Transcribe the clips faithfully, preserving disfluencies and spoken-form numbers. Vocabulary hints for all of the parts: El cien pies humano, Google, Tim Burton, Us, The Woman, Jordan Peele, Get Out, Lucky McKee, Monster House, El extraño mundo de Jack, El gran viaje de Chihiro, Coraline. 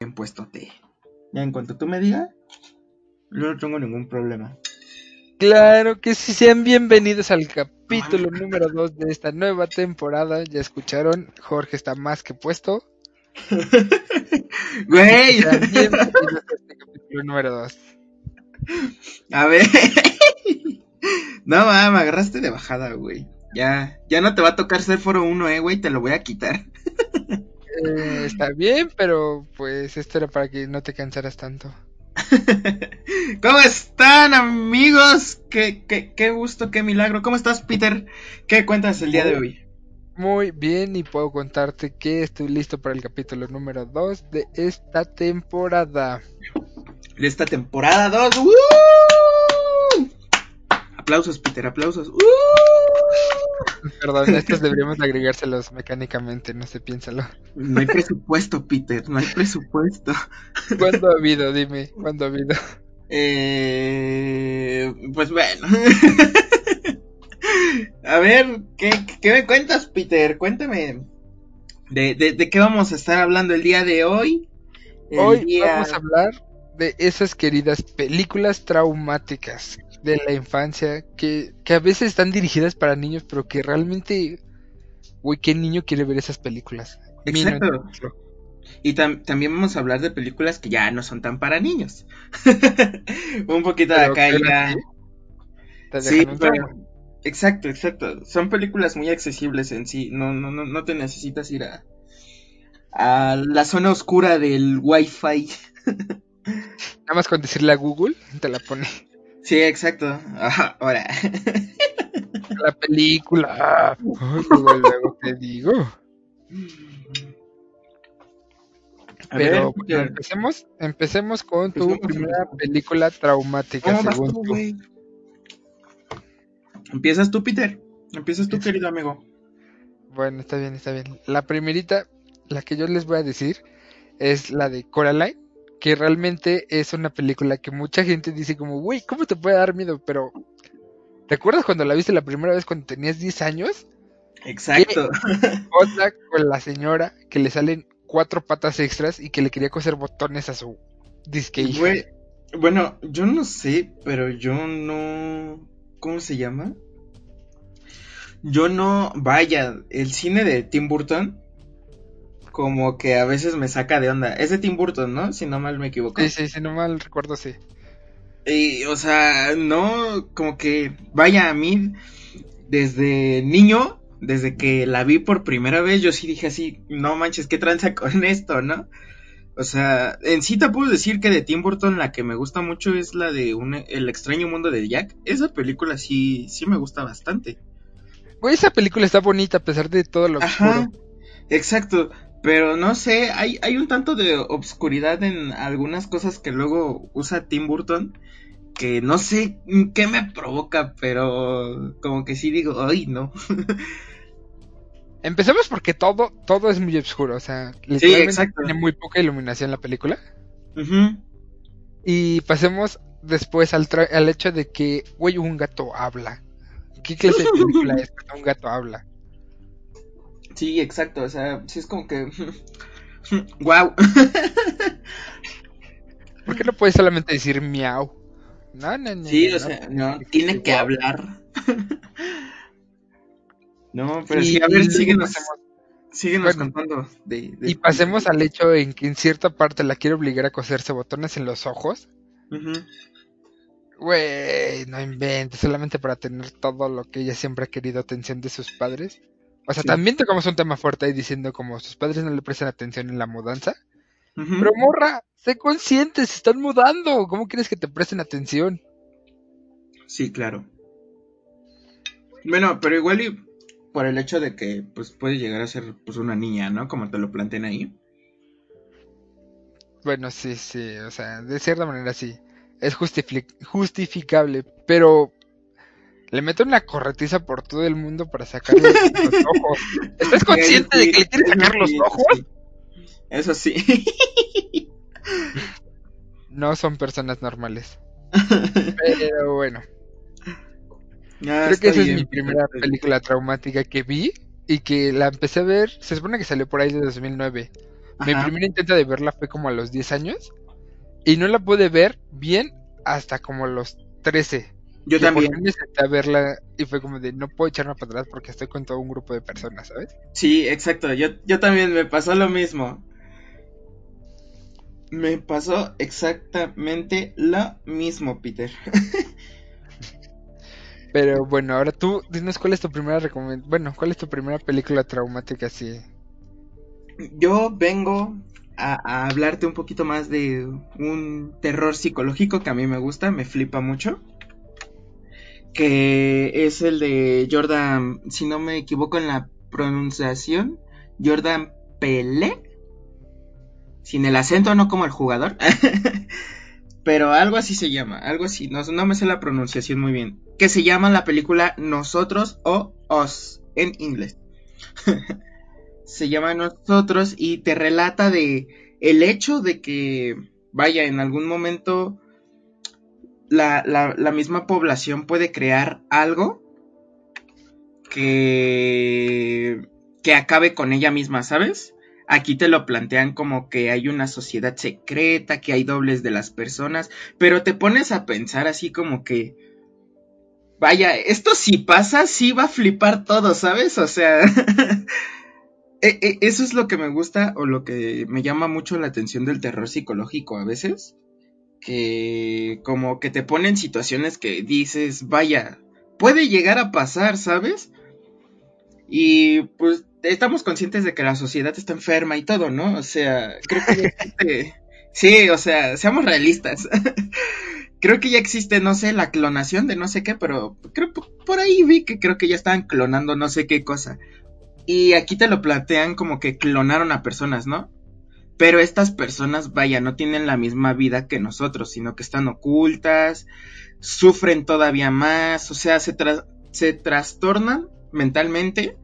en puesto T. Ya en cuanto tú me digas, yo no tengo ningún problema. Claro que sí, sean bienvenidos al capítulo número dos de esta nueva temporada. Ya escucharon, Jorge está más que puesto. Güey. Sean bienvenidos a este capítulo número dos. A ver. No, ma, me agarraste de bajada, güey. Ya, ya no te va a tocar ser foro uno, eh, güey, te lo voy a quitar. Eh, está bien, pero pues esto era para que no te cansaras tanto. ¿Cómo están, amigos? Qué, qué, qué gusto, qué milagro. ¿Cómo estás, Peter? ¿Qué cuentas el día de hoy? Muy bien, y puedo contarte que estoy listo para el capítulo número dos de esta temporada. De esta temporada dos. ¡Uh! Aplausos, Peter, aplausos. ¡Uh! Perdón, estos deberíamos agregárselos mecánicamente, no sé, piénsalo. No hay presupuesto, Peter, no hay presupuesto. ¿Cuándo ha habido? Dime, ¿cuándo ha habido? Eh, pues bueno. A ver, ¿qué, qué me cuentas, Peter? Cuéntame. ¿De, de, de qué vamos a estar hablando el día de hoy? El hoy día... vamos a hablar de esas queridas películas traumáticas de la infancia que, que a veces están dirigidas para niños, pero que realmente, güey, ¿qué niño quiere ver esas películas? Exacto. No, y tam- también vamos a hablar de películas que ya no son tan para niños. Un poquito pero de acá ya. La... Sí, pero... Exacto, exacto. Son películas muy accesibles en sí. No, no, no, no te necesitas ir a, a la zona oscura del Wi-Fi. Nada más con decirle a Google, te la pone. Sí, exacto. Ajá, ahora. La película. Ay, Google, luego te digo. A Pero ver, bueno, empecemos, empecemos con tu empecemos primera película traumática, según tú. Wey. Empiezas tú, Peter. Empiezas tú, querido amigo. Bueno, está bien, está bien. La primerita, la que yo les voy a decir, es la de Coraline, que realmente es una película que mucha gente dice como, güey, ¿cómo te puede dar miedo? Pero, ¿te acuerdas cuando la viste la primera vez cuando tenías diez años? Exacto. Onda con la señora que le salen cuatro patas extras y que le quería coser botones a su disque hija. Güey, bueno, yo no sé, pero yo no... ¿Cómo se llama? Yo no... Vaya, el cine de Tim Burton... Como que a veces me saca de onda. Es de Tim Burton, ¿no? Si no mal me equivoco. Sí, sí, si no mal recuerdo, sí. Y, o sea, no... Como que... Vaya, a mí... Desde niño... Desde que la vi por primera vez... Yo sí dije así... No manches, ¿qué tranza con esto, no? O sea... En sí te puedo decir que de Tim Burton... La que me gusta mucho es la de... Un, El extraño mundo de Jack. Esa película sí... Sí me gusta bastante. Güey, esa película está bonita... A pesar de todo lo oscuro. Ajá, exacto... Pero no sé, hay, hay un tanto de obscuridad en algunas cosas que luego usa Tim Burton, que no sé qué me provoca, pero como que sí digo, ay, no. Empecemos porque todo, todo es muy oscuro, o sea, literalmente sí, tiene muy poca iluminación la película. Uh-huh. Y pasemos después al, tra- al hecho de que, güey, un gato habla. ¿Qué clase de película es cuando un gato habla? Sí, exacto, o sea, sí es como que... ¡Guau! ¿Por qué no puedes solamente decir miau? No, no, no. Sí, no, o sea, no, no tiene que, que hablar. No, pero sí, sí a ver, sí, síguenos, síguenos bueno, contando. De, de... Y pasemos al hecho en que en cierta parte la quiere obligar a coserse botones en los ojos. Güey, uh-huh. No inventes, solamente para tener todo lo que ella siempre ha querido, atención de sus padres. O sea, sí. También tocamos un tema fuerte ahí diciendo como sus padres no le prestan atención en la mudanza. Uh-huh. Pero morra, sé consciente, se están mudando. ¿Cómo quieres que te presten atención? Sí, claro. Bueno, pero igual y por el hecho de que pues puede llegar a ser pues una niña, ¿no? Como te lo plantean ahí. Bueno, sí, sí, o sea, de cierta manera sí. Es justific- justificable, pero... Le meto una corretiza por todo el mundo para sacarle los ojos. ¿Estás consciente sí, de que le quieres sacar los ojos? Eso sí. No son personas normales. Pero bueno. Ah, creo que esa bien, es mi primera bien. película traumática que vi y que la empecé a ver. Se supone que salió por ahí de dos mil nueve. Ajá. Mi primer intento de verla fue como a los diez años y no la pude ver bien hasta como los trece. Yo y también. Me senté a verla y fue como de, no puedo echarme para atrás porque estoy con todo un grupo de personas, ¿sabes? Sí, exacto. Yo, yo también me pasó lo mismo. Me pasó exactamente lo mismo, Peter. Pero bueno, ahora tú, dinos cuál es tu primera recomendación. Bueno, cuál es tu primera película traumática, sí. Yo vengo a, a hablarte un poquito más de un terror psicológico que a mí me gusta, me flipa mucho. Que es el de Jordan, si no me equivoco en la pronunciación, Jordan Peele, sin el acento, no como el jugador, pero algo así se llama, algo así, no, no me sé la pronunciación muy bien, que se llama la película Nosotros o Us, en inglés. Se llama Nosotros y te relata de el hecho de que, vaya, en algún momento... La, la, la misma población puede crear algo que, que acabe con ella misma, ¿sabes? Aquí te lo plantean como que hay una sociedad secreta, que hay dobles de las personas, pero te pones a pensar así como que, vaya, esto si pasa, sí va a flipar todo, ¿sabes? O sea, eso es lo que me gusta o lo que me llama mucho la atención del terror psicológico a veces. Que como que te ponen situaciones que dices, vaya, puede llegar a pasar, ¿sabes? Y pues estamos conscientes de que la sociedad está enferma y todo, ¿no? O sea, creo que ya existe... Sí, o sea, seamos realistas. Creo que ya existe, no sé, la clonación de no sé qué, pero creo por ahí vi que creo que ya estaban clonando no sé qué cosa. Y aquí te lo plantean como que clonaron a personas, ¿no? Pero estas personas, vaya, no tienen la misma vida que nosotros, sino que están ocultas, sufren todavía más, o sea, se, tra- se trastornan mentalmente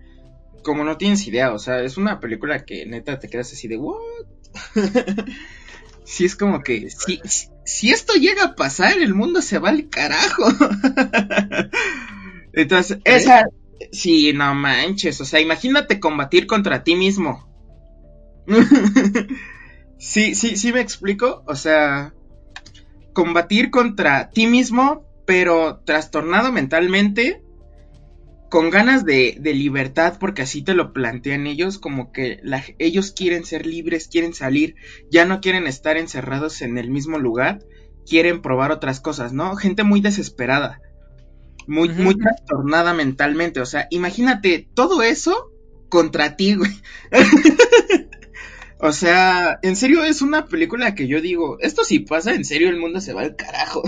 como no tienes idea, o sea, es una película que neta te quedas así de ¿what? Sí, es como que, si, si esto llega a pasar, el mundo se va al carajo. Entonces, esa, sí, no manches, o sea, imagínate combatir contra ti mismo. Sí, sí, sí me explico. O sea, combatir contra ti mismo, pero trastornado mentalmente, con ganas de, de libertad, porque así te lo plantean ellos, como que la, ellos quieren ser libres, quieren salir, ya no quieren estar encerrados en el mismo lugar, quieren probar otras cosas, ¿no? Gente muy desesperada, muy, uh-huh. muy trastornada mentalmente. O sea, imagínate todo eso contra ti, güey. O sea, en serio es una película que yo digo, esto si pasa, en serio el mundo se va al carajo.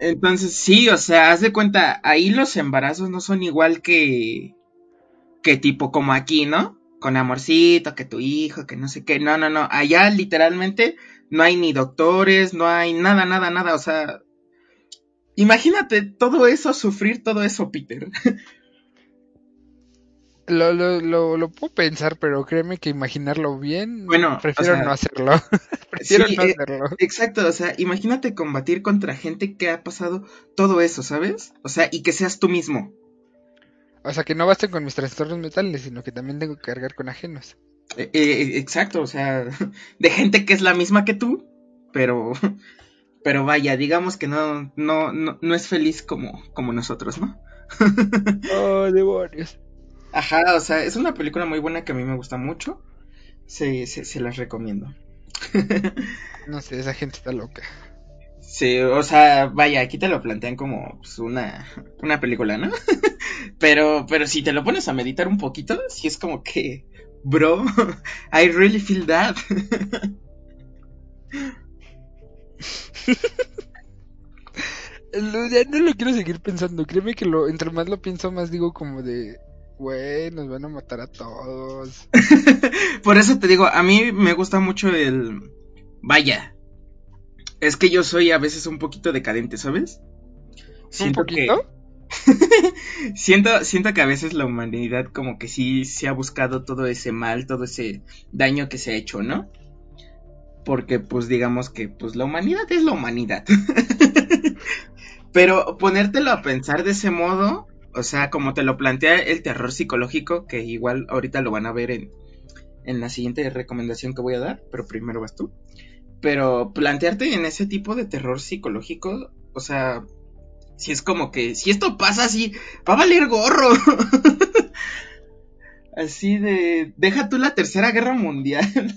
Entonces sí, o sea, haz de cuenta, ahí los embarazos no son igual que, que tipo como aquí, ¿no? Con amorcito, que tu hijo, que no sé qué, no, no, no, allá literalmente no hay ni doctores, no hay nada, nada, nada, o sea, imagínate todo eso, sufrir todo eso, Peter. Lo, lo, lo, lo puedo pensar, pero créeme que imaginarlo bien, bueno, prefiero o sea, no hacerlo. Prefiero sí, no hacerlo. Eh, exacto, o sea, imagínate combatir contra gente que ha pasado todo eso, ¿sabes? O sea, y que seas tú mismo. O sea, que no basten con mis trastornos mentales, sino que también tengo que cargar con ajenos. Eh, eh, exacto, o sea, de gente que es la misma que tú, pero pero vaya, digamos que no no no, no es feliz como, como nosotros, ¿no? Oh, demonios. Ajá, o sea, es una película muy buena que a mí me gusta mucho. Sí, sí, se las recomiendo. No sé, esa gente está loca. Sí, o sea, vaya, aquí te lo plantean como pues, una, una película, ¿no? Pero, pero si te lo pones a meditar un poquito, sí es como que, bro, I really feel that. No, ya no lo quiero seguir pensando, créeme que lo, entre más lo pienso, más digo como de... Güey, nos van a matar a todos. Por eso te digo, a mí me gusta mucho el... Vaya, es que yo soy a veces un poquito decadente, ¿sabes? ¿Un siento poquito? Que... siento, siento que a veces la humanidad como que sí se ha buscado todo ese mal, todo ese daño que se ha hecho, ¿no? Porque pues digamos que pues la humanidad es la humanidad. Pero ponértelo a pensar de ese modo... O sea, como te lo plantea el terror psicológico, que igual ahorita lo van a ver en, en la siguiente recomendación que voy a dar, pero primero vas tú. Pero plantearte en ese tipo de terror psicológico, o sea, si es como que, si esto pasa así, va a valer gorro. Así de, deja tú la tercera guerra mundial,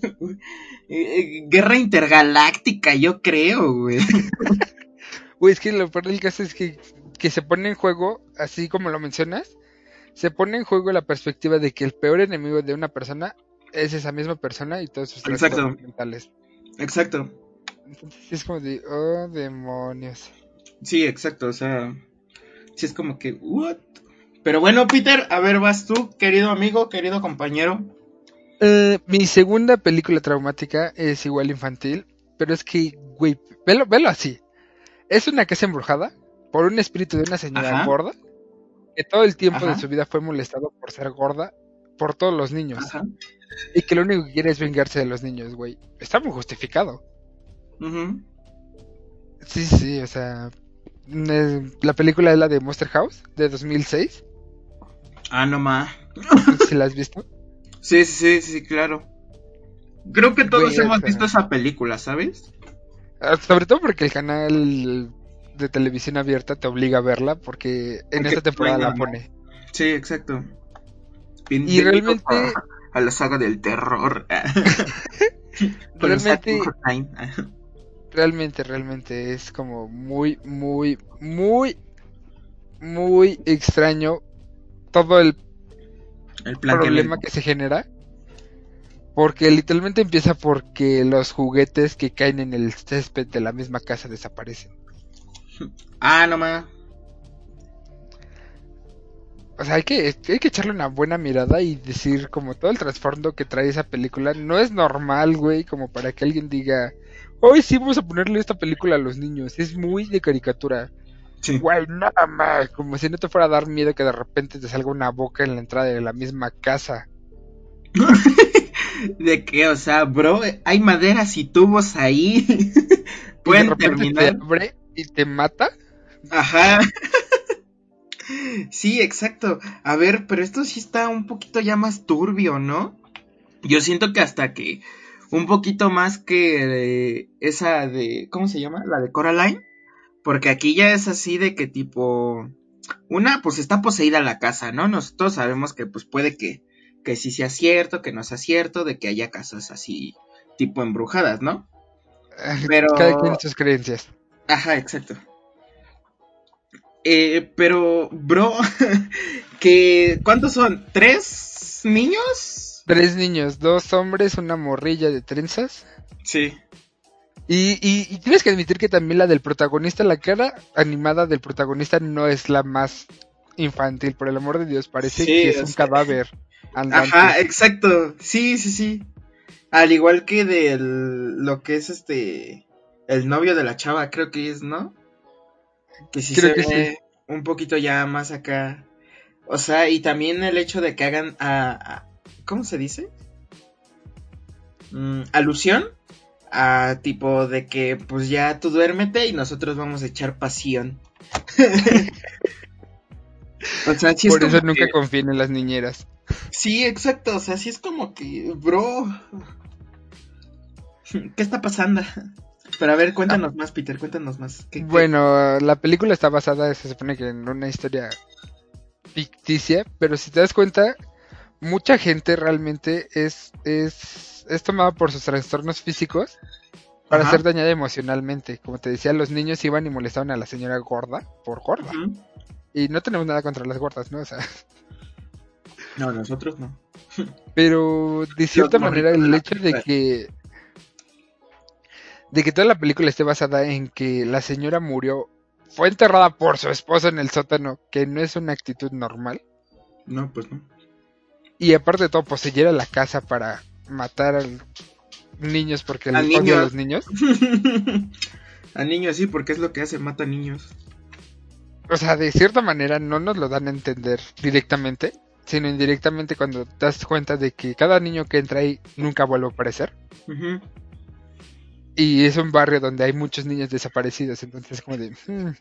guerra intergaláctica, yo creo, güey. Güey, es que lo peor del caso es que, que se pone en juego, así como lo mencionas, se pone en juego la perspectiva de que el peor enemigo de una persona es esa misma persona y todos sus trastornos mentales. Exacto. Entonces es como de, oh, demonios. Sí, exacto, o sea, sí es como que, what? Pero bueno, Peter, a ver, vas tú, querido amigo, querido compañero. Eh, mi segunda película traumática es igual infantil, pero es que, güey, velo, velo así. Es una casa embrujada por un espíritu de una señora Ajá. gorda, que todo el tiempo Ajá. de su vida fue molestado por ser gorda por todos los niños. Ajá. Y que lo único que quiere es vengarse de los niños, güey. Está muy justificado. Uh-huh. Sí, sí, o sea, la película es la de Monster House, de dos mil seis. Ah, no más. ¿Sí la has visto? Sí, sí, sí, claro. Creo que todos güey, hemos esa... visto esa película, ¿sabes? Sobre todo porque el canal de televisión abierta te obliga a verla, porque en porque esta temporada venga, la pone. Sí, exacto. Bienvenido y realmente... A, a la saga del terror. realmente... Realmente, realmente es como muy, muy, muy, muy extraño todo el, el problema que... que se genera. Porque literalmente empieza porque los juguetes que caen en el césped de la misma casa desaparecen. Ah, no más. O sea, hay que, hay que echarle una buena mirada y decir como todo el trasfondo que trae esa película. No es normal, güey, como para que alguien diga... Hoy sí vamos a ponerle esta película a los niños. Es muy de caricatura. Sí. Güey, nada más. Como si no te fuera a dar miedo que de repente te salga una boca en la entrada de la misma casa. ¿De qué? O sea, bro, hay maderas y tubos ahí. Pueden y de terminar. Te abre y te mata. Ajá. Sí, exacto. A ver, pero esto sí está un poquito ya más turbio, ¿no? Yo siento que hasta que. Un poquito más que de esa de... ¿Cómo se llama? La de Coraline. Porque aquí ya es así de que tipo... Una, pues está poseída la casa, ¿no? Nosotros sabemos que pues puede que... Que sí sea cierto, que no sea cierto... De que haya casas así... Tipo embrujadas, ¿no? Pero... Cada quien sus creencias. Ajá, exacto. Eh, pero... Bro... que... ¿Cuántos son? ¿Tres niños? Tres niños, dos hombres, una morrilla de trenzas. Sí. Y, y, y tienes que admitir que también la del protagonista, la cara animada del protagonista no es la más infantil, por el amor de Dios, parece sí, que es un sea... cadáver andante. Ajá, exacto, sí, sí, sí. Al igual que de lo que es este, el novio de la chava, creo que es, ¿no? Que sí creo se que ve sí. Un poquito ya más acá. O sea, y también el hecho de que hagan a... a ¿Cómo se dice? Mm, alusión a tipo de que pues ya tú duérmete y nosotros vamos a echar pasión. O sea, sí es por eso como nunca que... confíen en las niñeras. Sí, exacto, o sea, sí es como que, bro, ¿qué está pasando? Pero a ver, cuéntanos ah. más, Peter, cuéntanos más. ¿Qué, qué? Bueno, la película está basada, se supone que en una historia ficticia, pero si te das cuenta... Mucha gente realmente es, es, es tomada por sus trastornos físicos para Ajá. ser dañada emocionalmente. Como te decía, los niños iban y molestaban a la señora gorda por gorda. Uh-huh. Y no tenemos nada contra las gordas, ¿no? O sea... No, nosotros no. Pero de cierta Dios, manera el hecho de que... De que toda la película esté basada en que la señora murió, fue enterrada por su esposo en el sótano, que no es una actitud normal. No, pues no. Y aparte de todo, poseyera la casa para matar a niños porque les odia a los niños. A niños sí, porque es lo que hace, mata niños. O sea, de cierta manera no nos lo dan a entender directamente, sino indirectamente cuando te das cuenta de que cada niño que entra ahí nunca vuelve a aparecer. Uh-huh. Y es un barrio donde hay muchos niños desaparecidos, entonces como de... Hmm.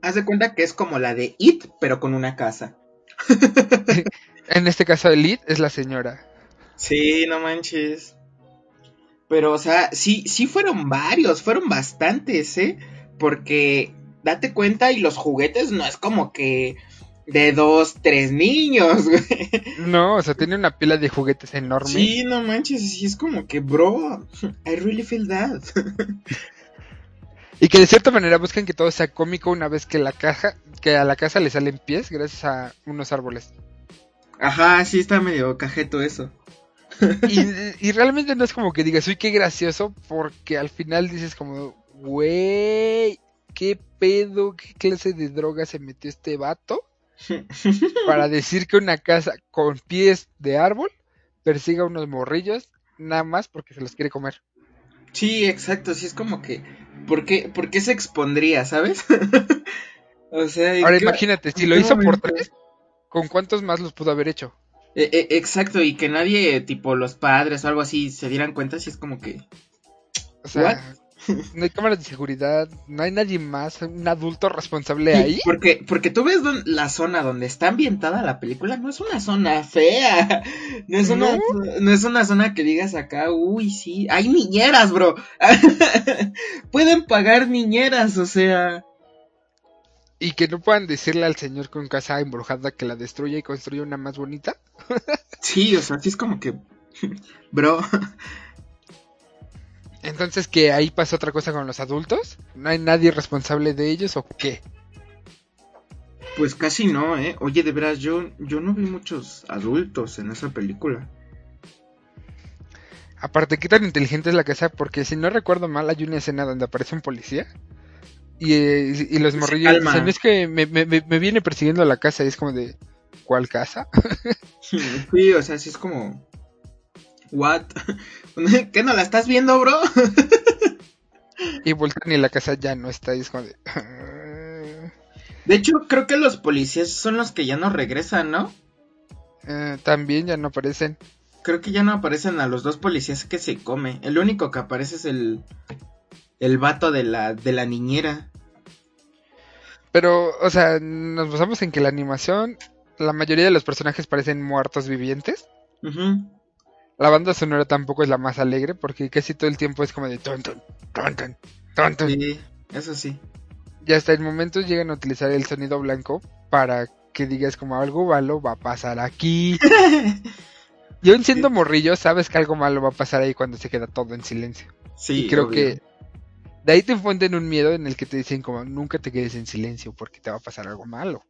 Haz de cuenta que es como la de It, pero con una casa. En este caso, el lead es la señora. Sí, no manches. Pero, o sea, sí, sí fueron varios, fueron bastantes, ¿eh? Porque, date cuenta, y los juguetes no es como que de dos, tres niños, güey. No, o sea, tiene una pila de juguetes enorme. Sí, no manches, sí, es como que, bro, I really feel that. Y que de cierta manera buscan que todo sea cómico una vez que la caja, que a la casa le salen pies gracias a unos árboles. Ajá, sí, está medio cajeto eso. Y, y realmente no es como que digas, uy, qué gracioso, porque al final dices como, güey, qué pedo, qué clase de droga se metió este vato para decir que una casa con pies de árbol persiga unos morrillos nada más porque se los quiere comer. Sí, exacto, sí, es como que, ¿por qué, por qué se expondría, sabes? O sea, ahora que... imagínate, si lo hizo por tres, ¿con cuántos más los pudo haber hecho? Eh, eh, exacto, y que nadie, tipo los padres o algo así, se dieran cuenta, si es como que... O sea, ¿what? No hay cámaras de seguridad, no hay nadie más, un adulto responsable ahí. Porque porque tú ves don, la zona donde está ambientada la película, no es una zona fea, no es una, ¿no? No es una zona que digas acá, uy, sí, hay niñeras, bro. Pueden pagar niñeras, o sea... Y que no puedan decirle al señor con casa embrujada que la destruya y construya una más bonita. Sí, o sea, sí es como que... Bro. Entonces, ¿que ahí pasó otra cosa con los adultos? ¿No hay nadie responsable de ellos o qué? Pues casi no, ¿eh? Oye, de veras, yo, yo no vi muchos adultos en esa película. Aparte, ¿qué tan inteligente es la casa? Porque si no recuerdo mal, hay una escena donde aparece un policía. Y, y los morrillos dicen, es que me, me, me viene persiguiendo la casa, y es como de, ¿cuál casa? Sí, o sea, sí es como, ¿what? ¿Qué no la estás viendo, bro? Y voltean y la casa ya no está, y es como de... De hecho, creo que los policías son los que ya no regresan, ¿no? Eh, también ya no aparecen. Creo que ya no aparecen a los dos policías que se come, el único que aparece es el... El vato de la de la niñera. Pero, o sea, nos basamos en que la animación, la mayoría de los personajes parecen muertos vivientes. Uh-huh. La banda sonora tampoco es la más alegre, porque casi todo el tiempo es como de ton, ton, ton, ton, ton, ton. Sí, eso sí. Y hasta el momento llegan a utilizar el sonido blanco para que digas como algo malo va a pasar aquí. Y aún siendo morrillo, sabes que algo malo va a pasar ahí cuando se queda todo en silencio. Sí, y creo obvio. que... De ahí te enfunden un miedo en el que te dicen como nunca te quedes en silencio porque te va a pasar algo malo.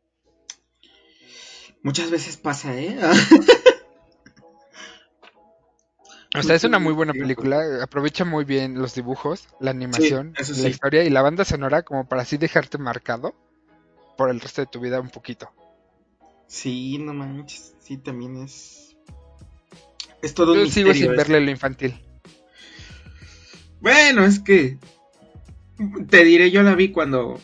Muchas veces pasa, ¿eh? O sea, es una muy buena película, aprovecha muy bien los dibujos, la animación, sí, sí. La historia y la banda sonora como para así dejarte marcado por el resto de tu vida un poquito. Sí, no manches, sí también es... Es todo un Yo misterio. Yo sigo sin este. verle lo infantil. Bueno, es que... Te diré, yo la vi cuando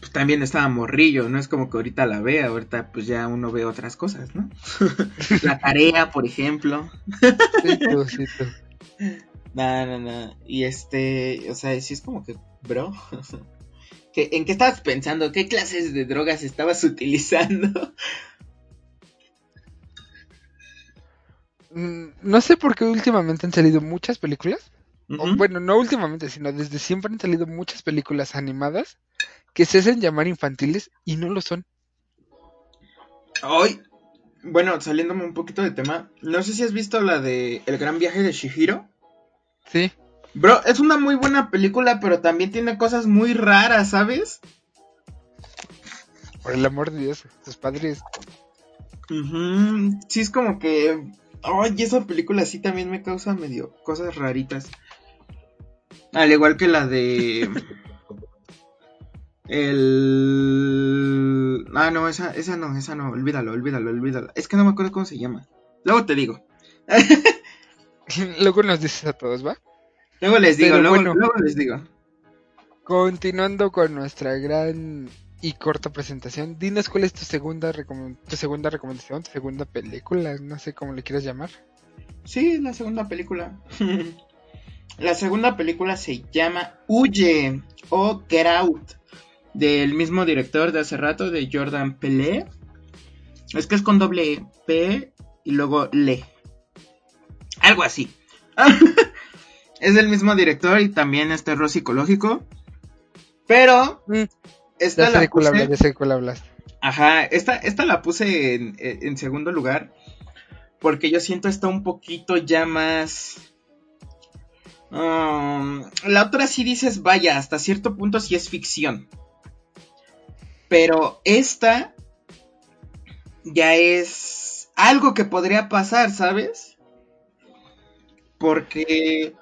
pues también estaba morrillo, no es como que ahorita la vea, ahorita pues ya uno ve otras cosas, ¿no? La tarea, por ejemplo. Sí, tú, sí, tú. No, no, no. Y este, o sea, sí es como que, bro, o sea, ¿qué, ¿en qué estabas pensando? ¿Qué clases de drogas estabas utilizando? No sé por qué últimamente han salido muchas películas. Uh-huh. O, bueno, no últimamente, sino desde siempre han salido muchas películas animadas que se hacen llamar infantiles y no lo son. Ay, bueno, saliéndome un poquito de tema, no sé si has visto la de El gran viaje de Chihiro. Sí. Bro, es una muy buena película, pero también tiene cosas muy raras, ¿sabes? Por el amor de Dios, sus padres. Uh-huh. Sí, es como que... Ay, oh, esa película sí también me causa medio cosas raritas. Al igual que la de... El... Ah, no, esa esa no, esa no, olvídalo, olvídalo, olvídalo. Es que no me acuerdo cómo se llama. Luego te digo. Luego nos dices a todos, ¿va? Luego les digo, luego, bueno, luego les digo. Continuando con nuestra gran y corta presentación, dinos cuál es tu segunda recom- tu segunda recomendación, tu segunda película, no sé cómo le quieras llamar. Sí, la segunda película. La segunda película se llama Huye o Get Out, del mismo director de hace rato, de Jordan Peele. Es que es con doble P y luego Le. algo así. Es el mismo director y también es terror psicológico. Pero mm. esta ya la sé puse... hablar, ya sé cuál hablas. Ajá, esta, esta la puse en, en segundo lugar porque yo siento está un poquito ya más... Um, la otra sí dices, vaya, hasta cierto punto sí es ficción. Pero esta ya es algo que podría pasar, ¿sabes? Porque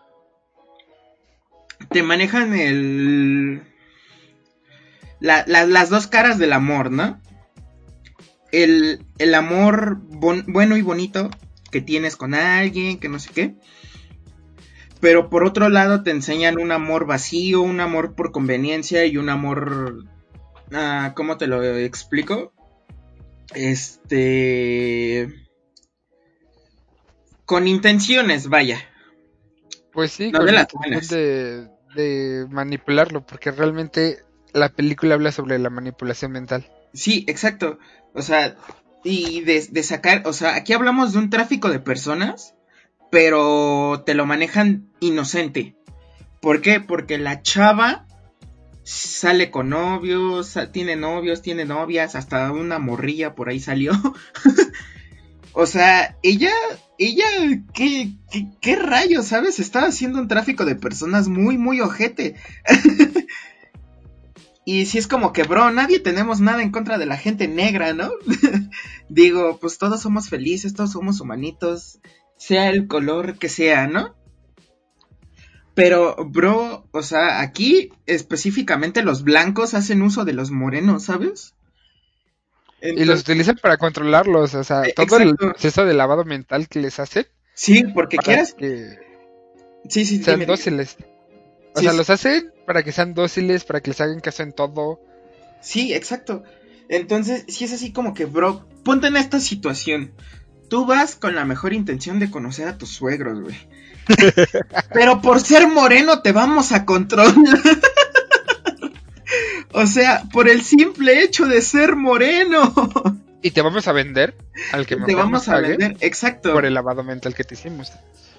te manejan el... La, la, las dos caras del amor, ¿no? El, el amor bon, bueno y bonito que tienes con alguien, que no sé qué. Pero por otro lado te enseñan un amor vacío, un amor por conveniencia y un amor... Uh, ¿cómo te lo explico? Este... Con intenciones, vaya. Pues sí, no con de las buenas. De, de manipularlo, porque realmente... La película habla sobre la manipulación mental. Sí, exacto. O sea, y de, de sacar... O sea, aquí hablamos de un tráfico de personas, pero te lo manejan inocente. ¿Por qué? Porque la chava sale con novios, tiene novios, tiene novias, hasta una morrilla por ahí salió. O sea, ella... Ella... ¿Qué, qué, qué rayos, sabes? Estaba haciendo un tráfico de personas muy, muy ojete. Y si es como que, bro, nadie tenemos nada en contra de la gente negra, ¿no? Digo, pues todos somos felices, todos somos humanitos, sea el color que sea, ¿no? Pero, bro, o sea, aquí específicamente los blancos hacen uso de los morenos, ¿sabes? Entonces, y los utilizan para controlarlos, o sea, todo exacto. El proceso de lavado mental que les hacen. Sí, porque quieras que... Sí, sí, sean dime, dóciles. O sí, sea, sí. Los hacen para que sean dóciles, para que les hagan caso en todo. Sí, exacto. Entonces, si es así como que, bro, ponte en esta situación. Tú vas con la mejor intención de conocer a tus suegros, güey. Pero por ser moreno te vamos a controlar. O sea, por el simple hecho de ser moreno. Y te vamos a vender al que mejor te vamos a vender, exacto. Por el lavado mental que te hicimos.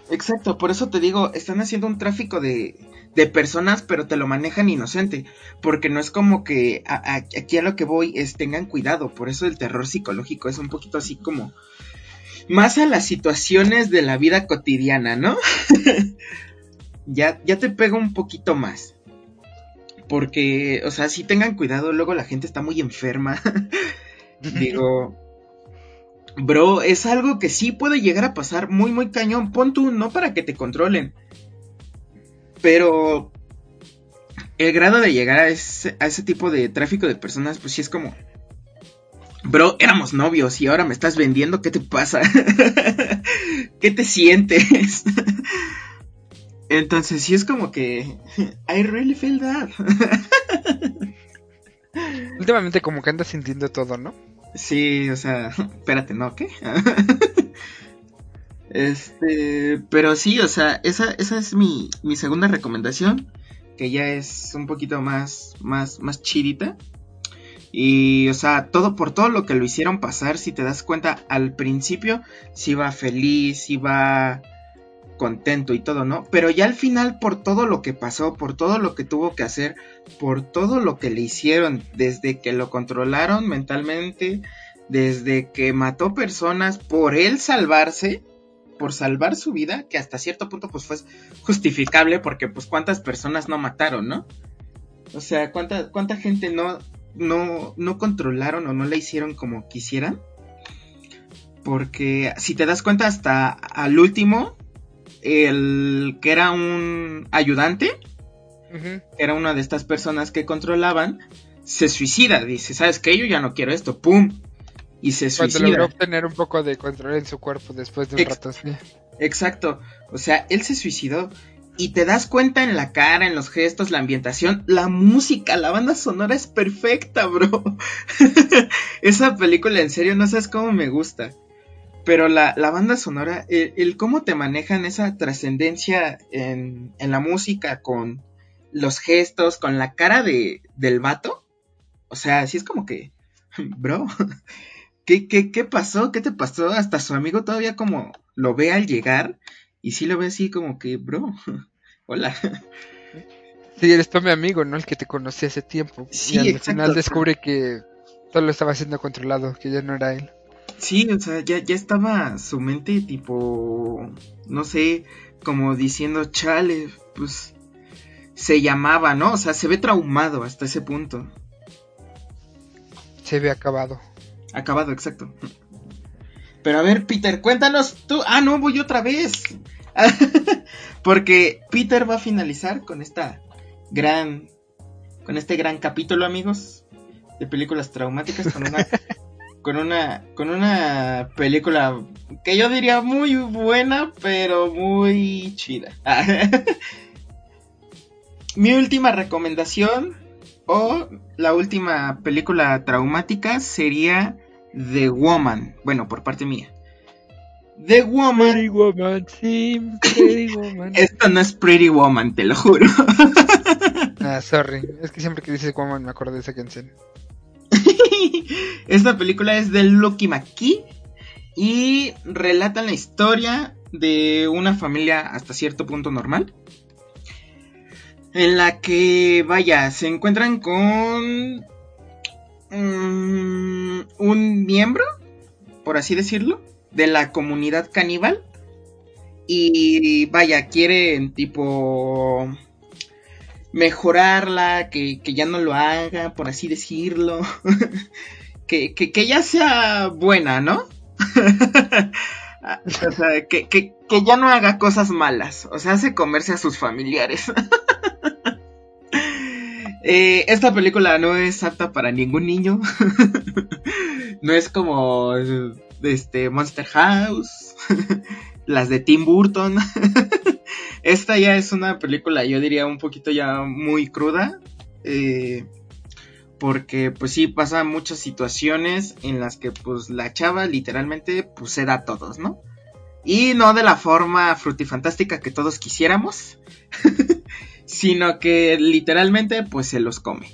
Exacto, por eso te digo, están haciendo un tráfico de, de personas, pero te lo manejan inocente, porque no es como que a, a, aquí a lo que voy es tengan cuidado, por eso el terror psicológico es un poquito así como más a las situaciones de la vida cotidiana, ¿no? ya, ya te pega un poquito más, porque, o sea, sí tengan cuidado, luego la gente está muy enferma. Digo... Bro, es algo que sí puede llegar a pasar muy, muy cañón. Pon tú, no para que te controlen. Pero el grado de llegar a ese, a ese tipo de tráfico de personas, pues sí es como... Bro, éramos novios y ahora me estás vendiendo. ¿Qué te pasa? ¿Qué te sientes? Entonces sí es como que... I really feel that. Últimamente como que andas sintiendo todo, ¿no? Sí, o sea, espérate, ¿no? ¿Qué? Este, pero sí, o sea, esa, esa es mi, mi segunda recomendación, que ya es un poquito más, más, más chidita. Y, o sea, todo por todo lo que lo hicieron pasar, si te das cuenta, al principio sí va feliz, sí va contento y todo, ¿no? Pero ya al final, por todo lo que pasó, por todo lo que tuvo que hacer, por todo lo que le hicieron, desde que lo controlaron mentalmente, desde que mató personas, por él salvarse, por salvar su vida, que hasta cierto punto pues fue justificable, porque pues cuántas personas no mataron, ¿no? O sea, cuánta, cuánta gente no, no, no controlaron o no la hicieron como quisieran, porque si te das cuenta hasta al último... El que era un ayudante, uh-huh. Era una de estas personas que controlaban, se suicida, dice, ¿sabes qué? Yo ya no quiero esto, pum, y se suicida. Cuando logró obtener un poco de control en su cuerpo después de un Ex- rato así. Exacto, o sea, él se suicidó y te das cuenta en la cara, en los gestos, la ambientación, la música, la banda sonora es perfecta, bro. Esa película, en serio, no sabes cómo me gusta. Pero la, la banda sonora, el, el cómo te manejan esa trascendencia en, en la música, con los gestos, con la cara de del vato. O sea, sí es como que, bro, ¿qué, qué, qué pasó? ¿Qué te pasó? Hasta su amigo todavía como lo ve al llegar Y sí lo ve así como que, bro, hola. Sí, eres tú mi amigo, ¿no? El que te conocí hace tiempo. Sí, y al exacto, final descubre que todo lo estaba haciendo controlado, que ya no era él. Sí, o sea, ya, ya estaba su mente tipo, no sé, como diciendo, chale, pues se llamaba, ¿no? O sea, se ve traumado hasta ese punto. Se ve acabado. Acabado, exacto. Pero a ver, Peter, cuéntanos tú. Ah, no, voy otra vez. Porque Peter va a finalizar con esta gran, con este gran capítulo, amigos, de películas traumáticas con una, con una, con una película que yo diría muy buena, pero muy chida. Mi última recomendación o la última película traumática sería The Woman. Bueno, por parte mía. The Woman. Pretty Woman, sí, Pretty Woman. Esta no es Pretty Woman, te lo juro. Ah, sorry. Es que siempre que dices Woman me acuerdo de esa canción. Esta película es de Lucky McKee y relata la historia de una familia hasta cierto punto normal, en la que, vaya, se encuentran con um, un miembro, por así decirlo, de la comunidad caníbal. Y vaya, quieren tipo mejorarla, que, que ya no lo haga, por así decirlo. que, que, que ya sea buena, ¿no? O sea, que, que, que ya no haga cosas malas. O sea, hace comerse a sus familiares. eh, esta película no es apta para ningún niño. No es como este Monster House, las de Tim Burton. Esta ya es una película, yo diría, un poquito ya muy cruda. Eh, porque pues sí pasan muchas situaciones en las que pues la chava literalmente pues se da a todos, ¿no? Y no de la forma frutifantástica que todos quisiéramos, sino que literalmente pues se los come.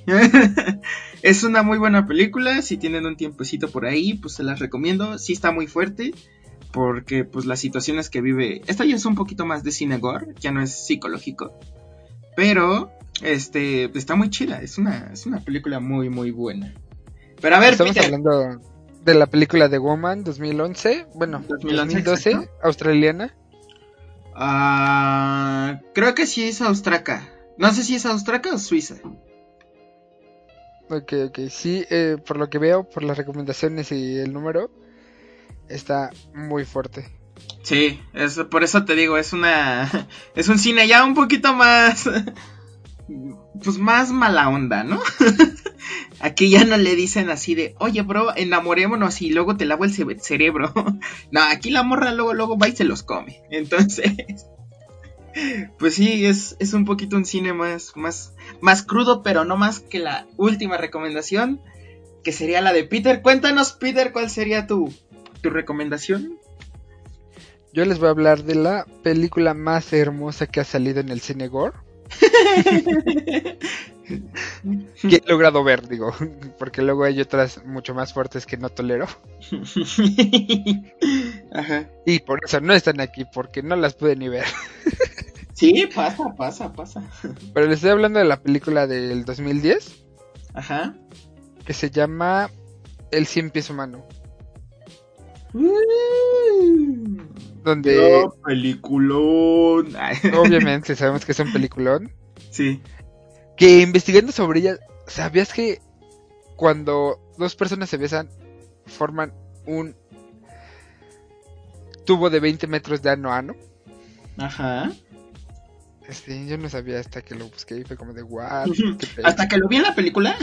Es una muy buena película, si tienen un tiempecito por ahí, pues se las recomiendo. Sí está muy fuerte, porque pues las situaciones que vive, esta ya es un poquito más de cine gore, ya no es psicológico, pero este está muy chida, es una es una película muy muy buena. Pero a ver, estamos Peter, hablando de la película de Woman dos mil once, bueno, dos mil once, dos mil doce, exacto. Australiana. Ah, uh, creo que sí es austraca. No sé si es austraca o suiza. Ok, ok, sí, eh, por lo que veo, por las recomendaciones y el número, está muy fuerte. Sí, es, por eso te digo, es una, es un cine ya un poquito más, pues más mala onda, ¿no? Aquí ya no le dicen así de, oye bro, enamorémonos y luego te lavo el ce- cerebro. No, aquí la morra luego, luego va y se los come. Entonces, pues sí, es, es un poquito un cine más, más, más crudo, pero no más que la última recomendación, que sería la de Peter. Cuéntanos, Peter, ¿cuál sería tu, tu recomendación? Yo les voy a hablar de la película más hermosa que ha salido en el cine gore. Que he logrado ver, digo, porque luego hay otras mucho más fuertes que no tolero. Ajá. Y por eso no están aquí, porque no las pude ni ver. Sí, pasa, pasa, pasa. Pero les estoy hablando de la película del dos mil diez. Ajá. Que se llama El cien pies humano. Uh, donde no, peliculón. Obviamente sabemos que es un peliculón. Sí. Que investigando sobre ella, ¿sabías que cuando dos personas se besan forman un tubo de veinte metros de ano a ano? Ajá. Este, yo no sabía hasta que lo busqué y fue como de what. Hasta que lo vi en la película.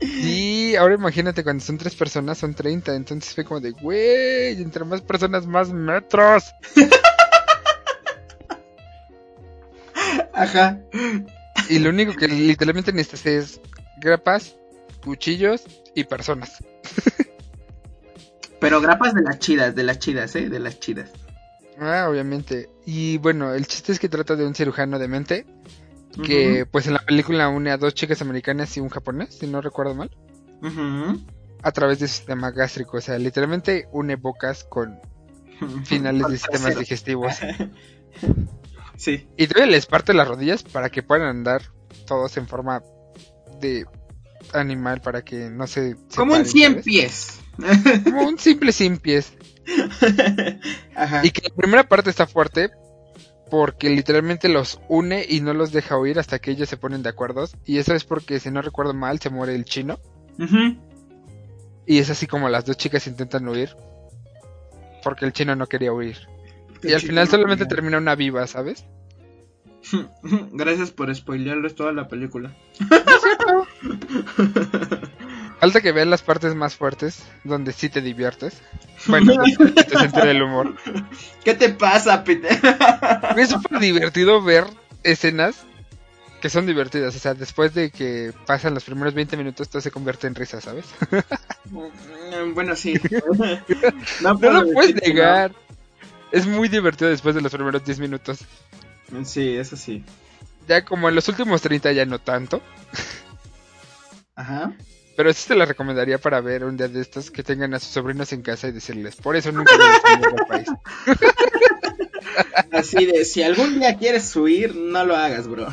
Sí, ahora imagínate cuando son tres personas son treinta, entonces fue como de güey, entre más personas más metros. Ajá. Y lo único que literalmente necesitas es grapas, cuchillos y personas. Pero grapas de las chidas, de las chidas, eh, de las chidas. Ah, obviamente. Y bueno, el chiste es que trata de un cirujano de mente que, uh-huh, pues en la película une a dos chicas americanas y un japonés, si no recuerdo mal, uh-huh, a través de su sistema gástrico. O sea, literalmente une bocas con finales de sistemas digestivos. Sí. Y todavía les parte las rodillas para que puedan andar todos en forma de animal, para que no se... Como un cien pies. Como un simple cien pies. Ajá. Y que la primera parte está fuerte porque literalmente los une y no los deja huir hasta que ellos se ponen de acuerdo. Y eso es porque, si no recuerdo mal, se muere el chino. Uh-huh. Y es así como las dos chicas intentan huir porque el chino no quería huir. Y al final solamente termina una viva, ¿sabes? Gracias por spoilearles toda la película. Falta que veas las partes más fuertes, donde sí te diviertes. Bueno, te sentir el humor. ¿Qué te pasa, Peter? Es súper divertido ver escenas que son divertidas. O sea, después de que pasan los primeros veinte minutos, todo se convierte en risa, ¿sabes? Bueno, sí. No, no lo puedes negar. No. Es muy divertido después de los primeros diez minutos. Sí, eso sí. Ya como en los últimos treinta ya no tanto. Ajá. Pero sí te la recomendaría para ver un día de estos, que tengan a sus sobrinos en casa y decirles: por eso nunca debes salir del país. Así de, si algún día quieres huir, no lo hagas, bro.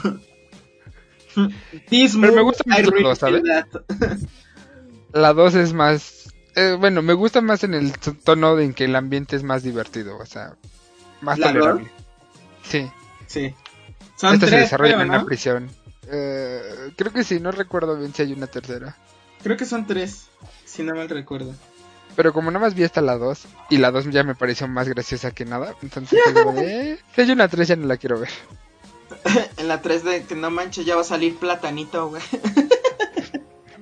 This Pero me gusta mucho la dos, ¿sabes? La dos es más... Eh, bueno, me gusta más en el tono de en que el ambiente es más divertido, o sea, más ¿La tolerable. Lord? Sí. Sí. Son Esto tres, se desarrolla creo, en ¿no? una prisión. Eh, creo que sí, no recuerdo bien si hay una tercera. Creo que son tres, si no mal recuerdo. Pero como nada más vi hasta la dos, y la dos ya me pareció más graciosa que nada, entonces digo, eh, si hay una tres ya no la quiero ver. En la tres de que no manches ya va a salir platanito, güey.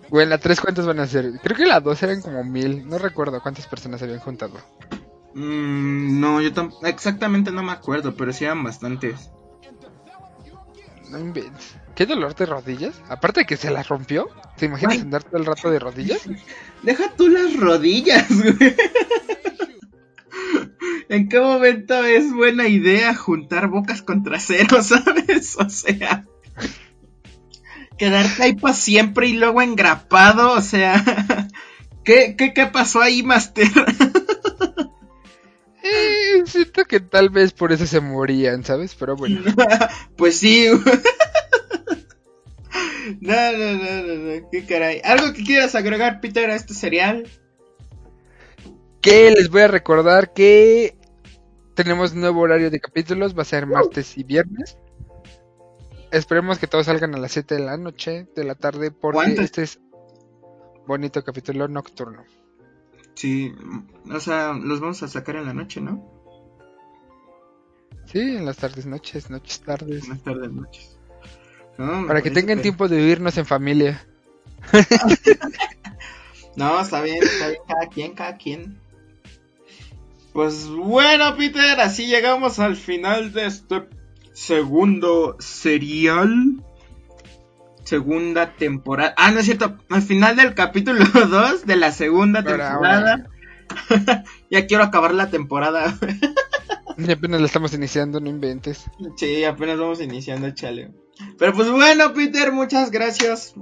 Güey, en la tres, ¿cuántas van a ser? Creo que la dos eran como mil, no recuerdo cuántas personas se habían juntado. Mm, no, yo tam- exactamente no me acuerdo, pero sí eran bastantes. No inventes. ¿Qué dolor de rodillas? Aparte de que se las rompió, ¿te imaginas Ay. andar todo el rato de rodillas? Deja tú las rodillas, güey. ¿En qué momento es buena idea juntar bocas con traseros, sabes? O sea... Quedarte ahí para siempre y luego engrapado, o sea... ¿Qué, qué, qué pasó ahí, Master? Eh, siento que tal vez por eso se morían, ¿sabes? Pero bueno. Pues sí. No, no, no, no, no, qué caray. ¿Algo que quieras agregar, Peter, a este serial? Que les voy a recordar que... tenemos nuevo horario de capítulos, va a ser martes y viernes. Esperemos que todos salgan a las siete de la noche, de la tarde, porque ¿Cuánto? Este es bonito capítulo nocturno. Sí, o sea, los vamos a sacar en la noche, ¿no? Sí, en las tardes, noches, noches, tardes. En las tardes, noches. No, Para que tengan que... tiempo de vivirnos en familia. No, está bien, está bien, cada quien, cada quien. Pues bueno, Peter, así llegamos al final de este... segundo serial, segunda temporada. Ah, no es cierto, al final del capítulo dos de la segunda Pero temporada. Ya quiero acabar la temporada. Y apenas la estamos iniciando, no inventes. Sí, apenas vamos iniciando, chale. Pero pues bueno, Peter, muchas gracias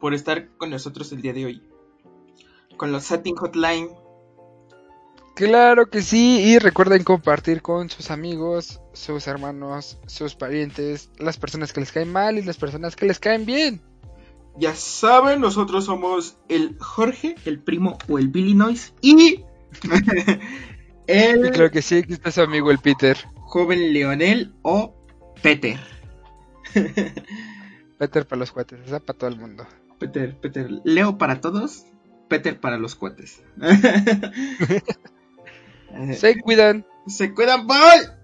por estar con nosotros el día de hoy. Con los Setting Hotline. Claro que sí, y recuerden compartir con sus amigos, sus hermanos, sus parientes, las personas que les caen mal y las personas que les caen bien. Ya saben, nosotros somos el Jorge, el primo o el Billy Noise y el... Y creo que sí, aquí está su amigo el Peter. Joven Leonel o Peter. Peter para los cuates, esa para todo el mundo. Peter, Peter, Leo para todos, Peter para los cuates. Se cuidan. Se cuidan, bye.